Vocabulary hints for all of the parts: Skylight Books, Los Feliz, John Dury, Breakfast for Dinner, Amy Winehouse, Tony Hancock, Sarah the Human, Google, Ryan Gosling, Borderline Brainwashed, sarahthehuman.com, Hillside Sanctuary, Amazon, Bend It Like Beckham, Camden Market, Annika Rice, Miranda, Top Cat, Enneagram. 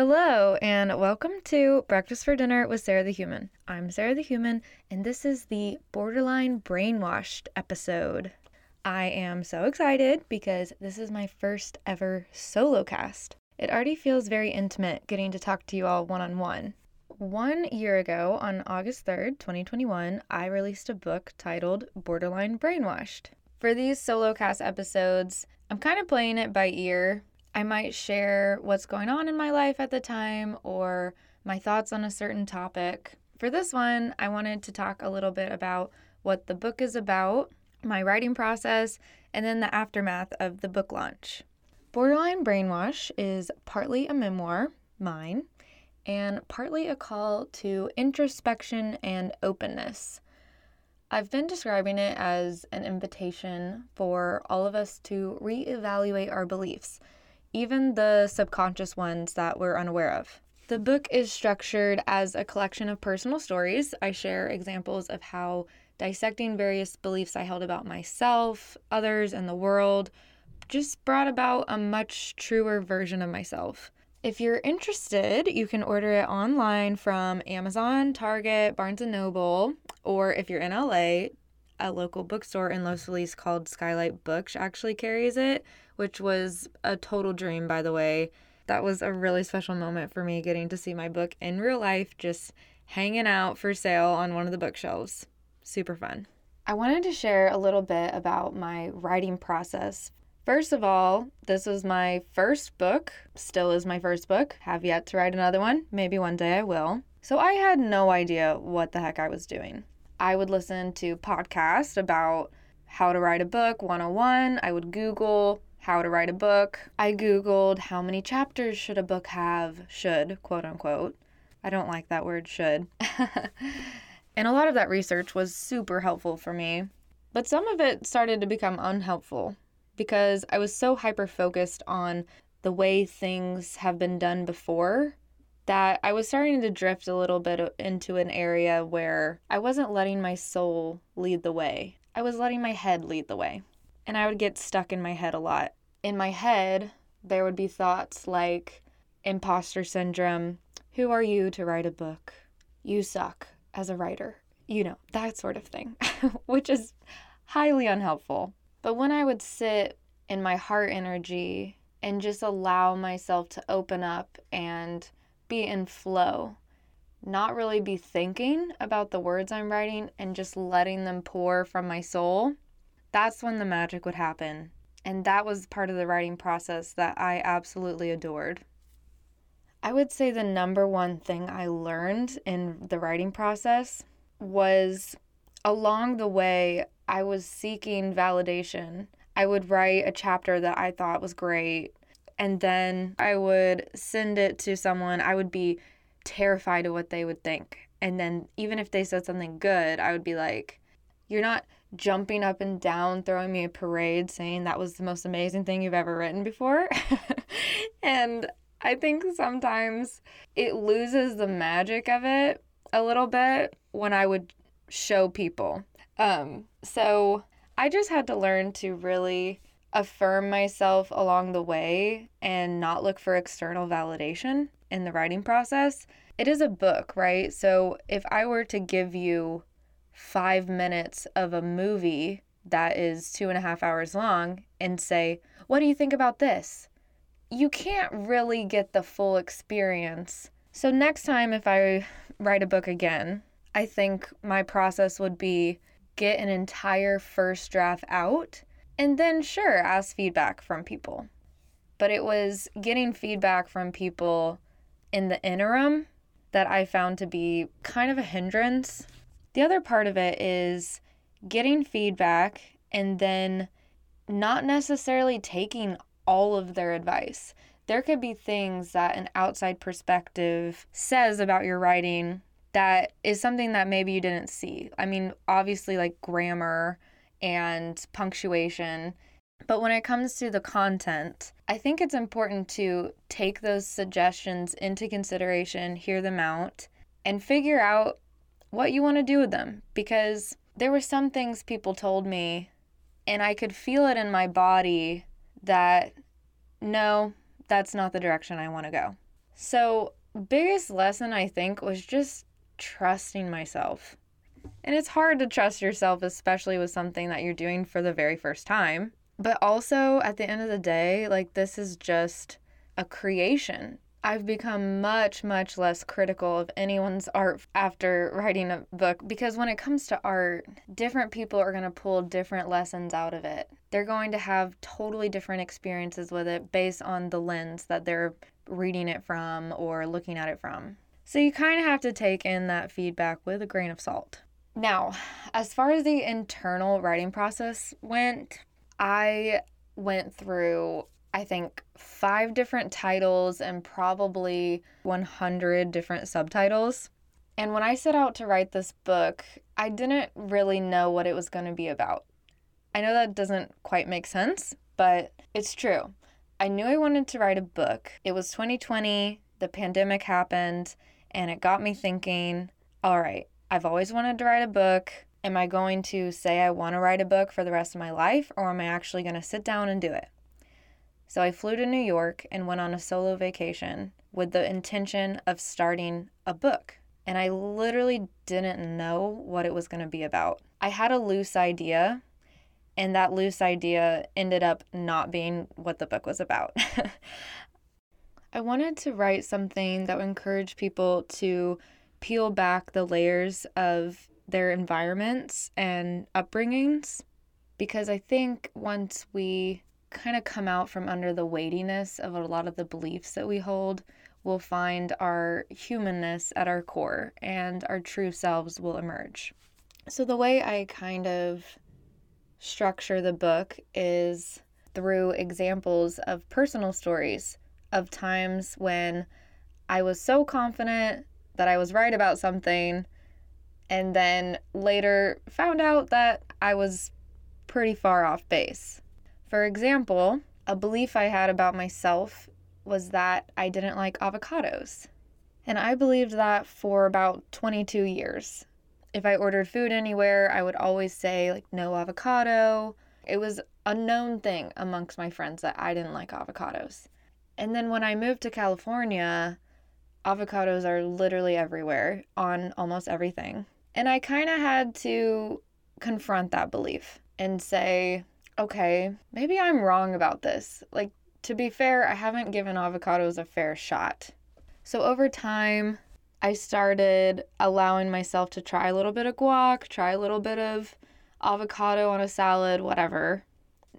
Hello, and welcome to Breakfast for Dinner with Sarah the Human. I'm Sarah the Human, and this is the Borderline Brainwashed episode. I am so excited because this is my first ever solo cast. It already feels very intimate getting to talk to you all one-on-one. 1 year ago, on August 3rd, 2021, I released a book titled Borderline Brainwashed. For these solo cast episodes, I'm kind of playing it by ear. I might share what's going on in my life at the time or my thoughts on a certain topic. For this one, I wanted to talk a little bit about what the book is about, my writing process, and then the aftermath of the book launch. Borderline Brainwash is partly a memoir, mine, and partly a call to introspection and openness. I've been describing it as an invitation for all of us to reevaluate our beliefs, even the subconscious ones that we're unaware of. The book is structured as a collection of personal stories. I share examples of how dissecting various beliefs I held about myself, others, and the world just brought about a much truer version of myself. If you're interested, you can order it online from Amazon, Target, Barnes & Noble, or if you're in LA, a local bookstore in Los Feliz called Skylight Books actually carries it, which was a total dream, by the way. That was a really special moment for me, getting to see my book in real life, just hanging out for sale on one of the bookshelves. Super fun. I wanted to share a little bit about my writing process. First of all, this was my first book, still is my first book. Have yet to write another one. Maybe one day I will. So I had no idea what the heck I was doing. I would listen to podcasts about how to write a book 101. I would Google how to write a book. I Googled how many chapters should a book have, quote unquote. I don't like that word, should. And a lot of that research was super helpful for me. But some of it started to become unhelpful because I was so hyper-focused on the way things have been done before that I was starting to drift a little bit into an area where I wasn't letting my soul lead the way. I was letting my head lead the way. And I would get stuck in my head a lot. In my head, there would be thoughts like imposter syndrome, who are you to write a book? You suck as a writer. You know, that sort of thing, which is highly unhelpful. But when I would sit in my heart energy and just allow myself to open up and be in flow, not really be thinking about the words I'm writing and just letting them pour from my soul, that's when the magic would happen. And that was part of the writing process that I absolutely adored. I would say the number one thing I learned in the writing process was, along the way, I was seeking validation. I would write a chapter that I thought was great, and then I would send it to someone. I would be terrified of what they would think. And then even if they said something good, I would be like, you're not jumping up and down, throwing me a parade, saying that was the most amazing thing you've ever written before. And I think sometimes it loses the magic of it a little bit when I would show people. So I just had to learn to really affirm myself along the way and not look for external validation in the writing process. It is a book, right? So if I were to give you 5 minutes of a movie that is 2.5 hours long and say, what do you think about this? You can't really get the full experience. So next time if I write a book again, I think my process would be get an entire first draft out and then, sure, ask feedback from people. But it was getting feedback from people in the interim that I found to be kind of a hindrance. The other part of it is getting feedback and then not necessarily taking all of their advice. There could be things that an outside perspective says about your writing that is something that maybe you didn't see. I mean, obviously, like grammar and punctuation. But when it comes to the content, I think it's important to take those suggestions into consideration, hear them out, and figure out what you want to do with them. Because there were some things people told me, and I could feel it in my body that, no, that's not the direction I want to go. So biggest lesson, I think, was just trusting myself. And it's hard to trust yourself, especially with something that you're doing for the very first time. But also, at the end of the day, like, this is just a creation. I've become much, much less critical of anyone's art after writing a book, because when it comes to art, different people are going to pull different lessons out of it. They're going to have totally different experiences with it based on the lens that they're reading it from or looking at it from. So you kind of have to take in that feedback with a grain of salt. Now, as far as the internal writing process went, I went through, I think, 5 different titles and probably 100 different subtitles. And when I set out to write this book, I didn't really know what it was going to be about. I know that doesn't quite make sense, but it's true. I knew I wanted to write a book. It was 2020, the pandemic happened, and it got me thinking, all right, I've always wanted to write a book. Am I going to say I want to write a book for the rest of my life, or am I actually going to sit down and do it? So I flew to New York and went on a solo vacation with the intention of starting a book. And I literally didn't know what it was going to be about. I had a loose idea, and that loose idea ended up not being what the book was about. I wanted to write something that would encourage people to peel back the layers of their environments and upbringings, because I think once we kind of come out from under the weightiness of a lot of the beliefs that we hold, we'll find our humanness at our core and our true selves will emerge. So the way I kind of structure the book is through examples of personal stories of times when I was so confident that I was right about something and then later found out that I was pretty far off base. For example, a belief I had about myself was that I didn't like avocados. And I believed that for about 22 years. If I ordered food anywhere, I would always say, like, no avocado. It was a known thing amongst my friends that I didn't like avocados. And then when I moved to California, avocados are literally everywhere on almost everything. And I kind of had to confront that belief and say, okay, maybe I'm wrong about this. Like, to be fair, I haven't given avocados a fair shot. So over time, I started allowing myself to try a little bit of guac, try a little bit of avocado on a salad, whatever.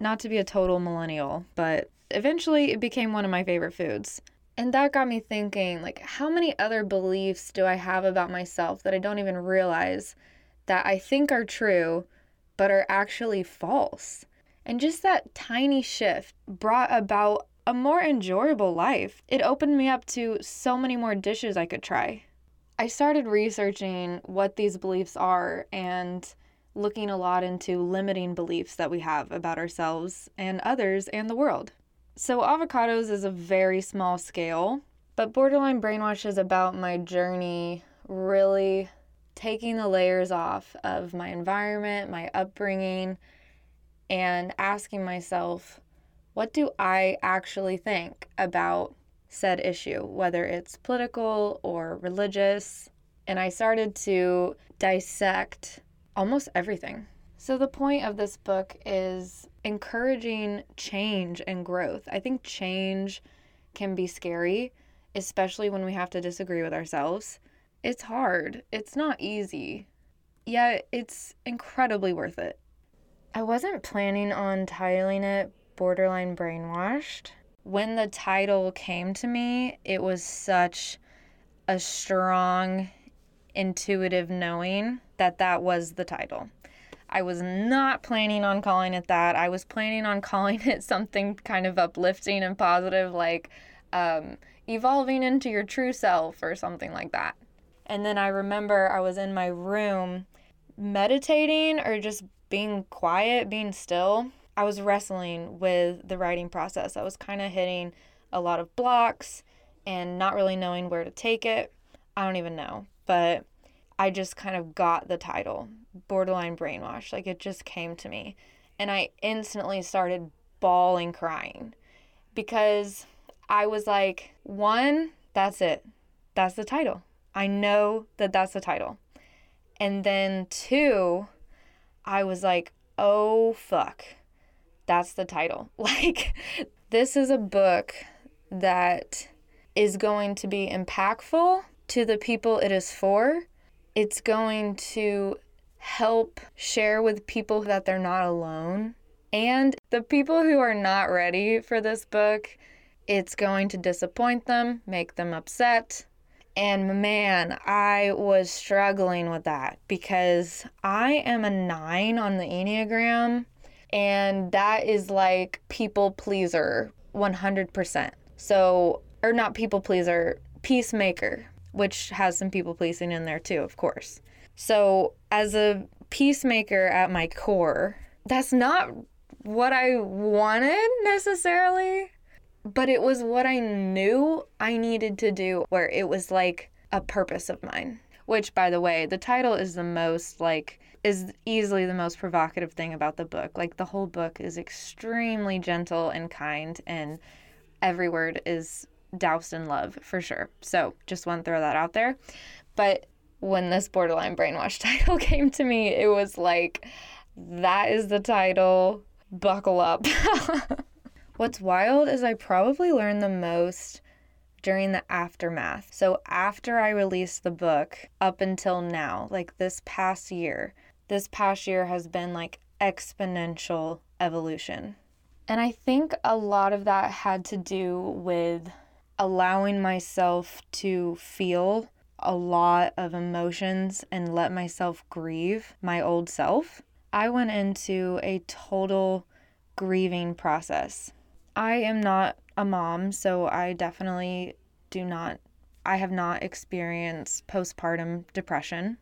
Not to be a total millennial, but eventually it became one of my favorite foods. And that got me thinking, like, how many other beliefs do I have about myself that I don't even realize that I think are true, but are actually false? And just that tiny shift brought about a more enjoyable life. It opened me up to so many more dishes I could try. I started researching what these beliefs are and looking a lot into limiting beliefs that we have about ourselves and others and the world. So avocados is a very small scale, but Borderline Brainwash is about my journey really taking the layers off of my environment, my upbringing, and asking myself, what do I actually think about said issue, whether it's political or religious? And I started to dissect almost everything. So the point of this book is encouraging change and growth. I think change can be scary, especially when we have to disagree with ourselves. It's hard. It's not easy. Yet it's incredibly worth it. I wasn't planning on titling it Borderline Brainwashed. When the title came to me, it was such a strong, intuitive knowing that that was the title. I was not planning on calling it that. I was planning on calling it something kind of uplifting and positive, like evolving into your true self or something like that. And then I remember I was in my room meditating or just being quiet, being still. I was wrestling with the writing process. I was kind of hitting a lot of blocks and not really knowing where to take it. I don't even know, but I just kind of got the title, Borderline Brainwash. Like, it just came to me. And I instantly started bawling, crying, because I was like, one, That's it. That's the title. I know that that's the title. And then 2, I was like, oh, fuck. That's the title. Like, this is a book that is going to be impactful to the people it is for. It's going to help share with people that they're not alone. And the people who are not ready for this book, it's going to disappoint them, make them upset. And man, I was struggling with that because I am a 9 on the Enneagram, and that is like people pleaser 100%. So, or not people pleaser, peacemaker, which has some people pleasing in there too, of course. So as a peacemaker at my core, that's not what I wanted necessarily, but it was what I knew I needed to do, where it was like a purpose of mine, which, by the way, the title is the most like, is easily the most provocative thing about the book. Like, the whole book is extremely gentle and kind, and every word is doused in love for sure. So just want to throw that out there. But when this Borderline Brainwashed title came to me, it was like, that is the title. Buckle up. What's wild is I probably learned the most during the aftermath. So after I released the book up until now, like this past year has been like exponential evolution. And I think a lot of that had to do with allowing myself to feel a lot of emotions and let myself grieve my old self. I went into a total grieving process. I am not a mom, so I definitely have not experienced postpartum depression.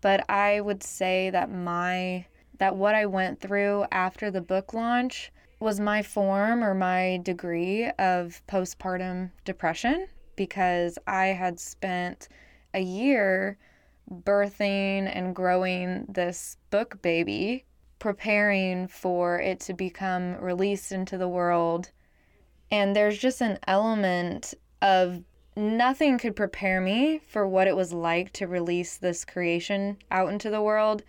But I would say that what I went through after the book launch was my form or my degree of postpartum depression, because I had spent a year birthing and growing this book baby, preparing for it to become released into the world. And there's just an element of nothing could prepare me for what it was like to release this creation out into the world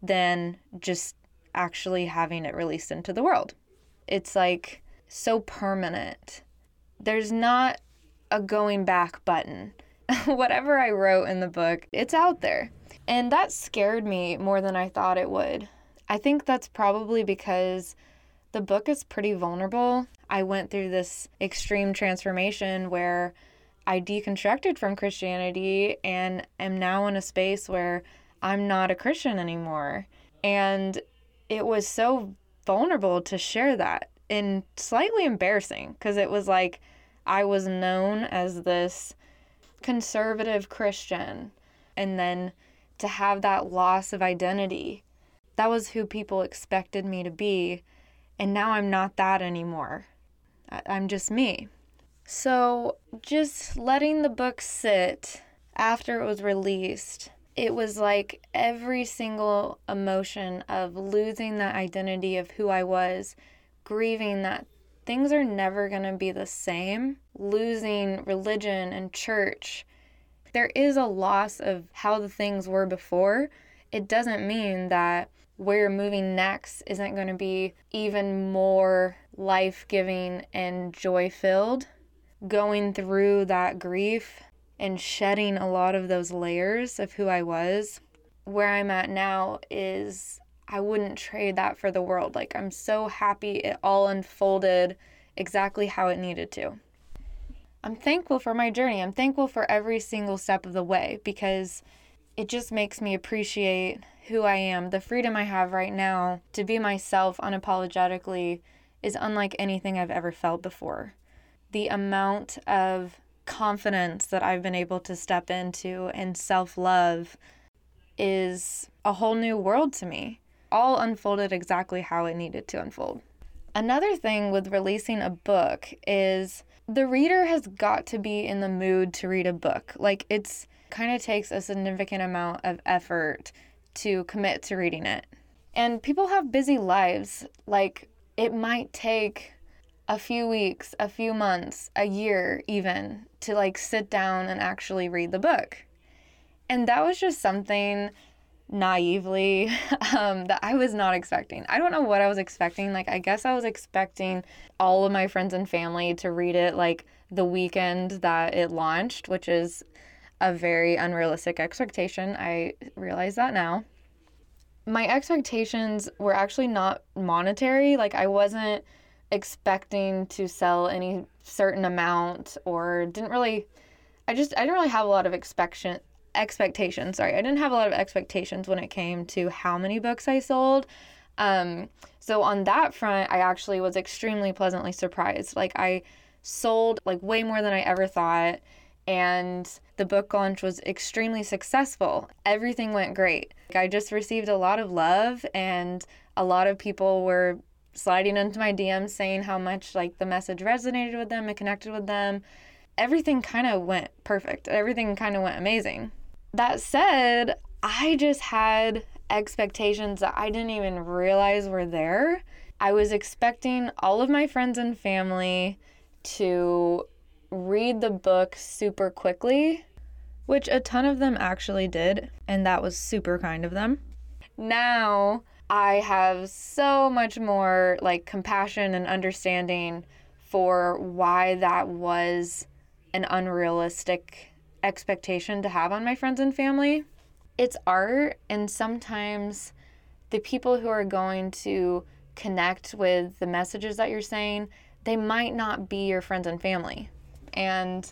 than just actually having it released into the world. It's like so permanent. There's not a going back button. Whatever I wrote in the book, it's out there. And that scared me more than I thought it would. I think that's probably because the book is pretty vulnerable. I went through this extreme transformation where I deconstructed from Christianity and am now in a space where I'm not a Christian anymore. And it was so vulnerable to share that, and slightly embarrassing, because it was like I was known as this conservative Christian, and then to have that loss of identity. That was who people expected me to be, and now I'm not that anymore. I'm just me. So just letting the book sit after it was released, it was like every single emotion of losing that identity of who I was, grieving that things are never going to be the same, losing religion and church. There is a loss of how the things were before. It doesn't mean that where you're moving next isn't going to be even more life-giving and joy-filled. Going through that grief and shedding a lot of those layers of who I was, where I'm at now is I wouldn't trade that for the world. Like, I'm so happy it all unfolded exactly how it needed to. I'm thankful for my journey. I'm thankful for every single step of the way, because it just makes me appreciate who I am. The freedom I have right now to be myself unapologetically is unlike anything I've ever felt before. The amount of confidence that I've been able to step into and self-love is a whole new world to me. All unfolded exactly how it needed to unfold. Another thing with releasing a book is the reader has got to be in the mood to read a book. Like, it's kind of takes a significant amount of effort to commit to reading it. And people have busy lives. Like, it might take a few weeks, a few months, a year even to like sit down and actually read the book. And that was just something naively that I was not expecting. I don't know what I was expecting. Like, I guess I was expecting all of my friends and family to read it like the weekend that it launched, which is a very unrealistic expectation. I realize that now. My expectations were actually not monetary. Like, I wasn't expecting to sell any certain amount, or didn't really, I didn't really have a lot of expectations. I didn't have a lot of expectations when it came to how many books I sold. So on that front, I actually was extremely pleasantly surprised. Like, I sold like way more than I ever thought. And the book launch was extremely successful. Everything went great. Like, I just received a lot of love, and a lot of people were sliding into my DMs saying how much like the message resonated with them and connected with them. Everything kind of went perfect. Everything kind of went amazing. That said, I just had expectations that I didn't even realize were there. I was expecting all of my friends and family to read the book super quickly, which a ton of them actually did, and that was super kind of them. Now I have so much more like compassion and understanding for why that was an unrealistic expectation to have on my friends and family. It's art, and sometimes the people who are going to connect with the messages that you're saying, they might not be your friends and family. And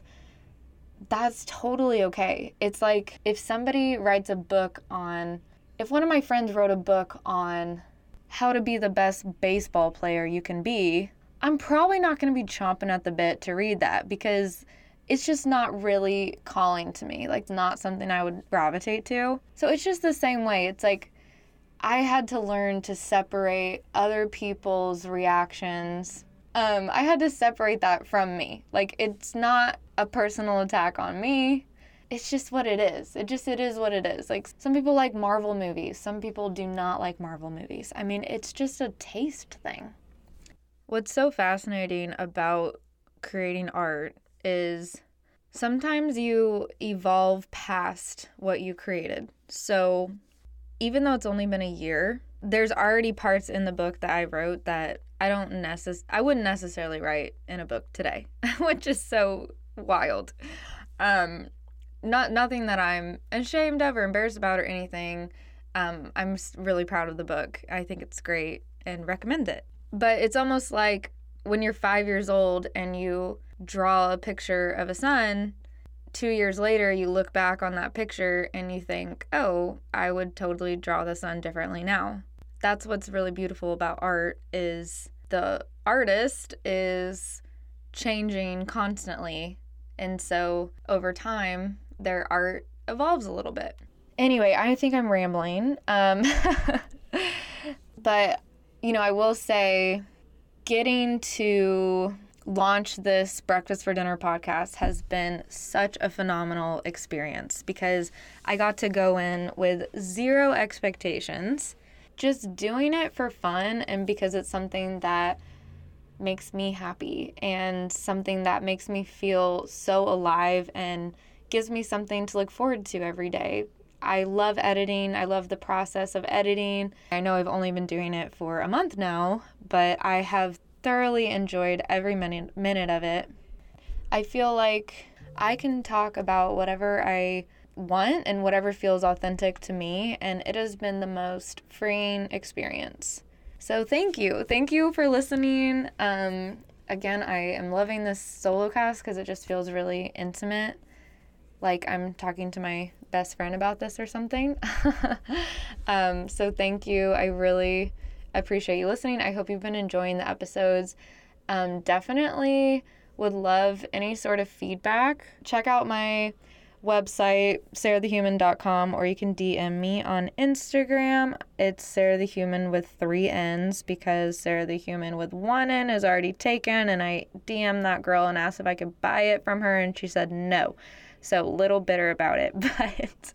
that's totally okay. It's like if somebody writes a book on, if one of my friends wrote a book on how to be the best baseball player you can be, I'm probably not going to be chomping at the bit to read that, because it's just not really calling to me. Like, not something I would gravitate to. So it's just the same way. It's like I had to learn to separate other people's reactions. I had to separate that from me. Like, it's not a personal attack on me. It's just what it is. It is what it is. Like, some people like Marvel movies. Some people do not like Marvel movies. I mean, it's just a taste thing. What's so fascinating about creating art is sometimes you evolve past what you created. So even though it's only been a year, there's already parts in the book that I wrote that I wouldn't necessarily write in a book today, which is so wild. Nothing that I'm ashamed of or embarrassed about or anything. I'm really proud of the book. I think it's great and recommend it. But it's almost like when you're 5 years old and you draw a picture of a sun, 2 years later you look back on that picture and you think, oh, I would totally draw the sun differently now. That's what's really beautiful about art, is the artist is changing constantly. And so over time, their art evolves a little bit. Anyway, I think I'm rambling. But, you know, I will say getting to launch this Breakfast for Dinner podcast has been such a phenomenal experience, because I got to go in with zero expectations. Just doing it for fun, and because it's something that makes me happy and something that makes me feel so alive and gives me something to look forward to every day. I love editing. I love the process of editing. I know I've only been doing it for a month now, but I have thoroughly enjoyed every minute of it. I feel like I can talk about whatever I want and whatever feels authentic to me, and it has been the most freeing experience. So thank you for listening. Again, I am loving this solo cast because it just feels really intimate, like I'm talking to my best friend about this or something. So thank you. I really appreciate you listening. I hope you've been enjoying the episodes. Definitely would love any sort of feedback. Check out my website, sarahthehuman.com, or you can DM me on Instagram. It's sarahthehuman with 3 N's, because Sarah the Human with 1 N is already taken, and I DM'd that girl and asked if I could buy it from her, and she said no. So a little bitter about it, but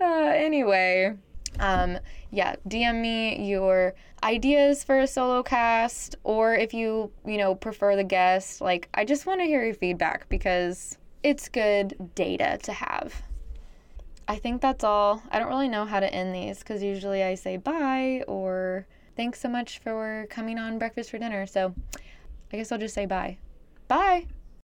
anyway, yeah, DM me your ideas for a solo cast, or if you know, prefer the guest. Like, I just want to hear your feedback, because it's good data to have. I think that's all. I don't really know how to end these because usually I say bye or thanks so much for coming on Breakfast for Dinner. So I guess I'll just say bye. Bye.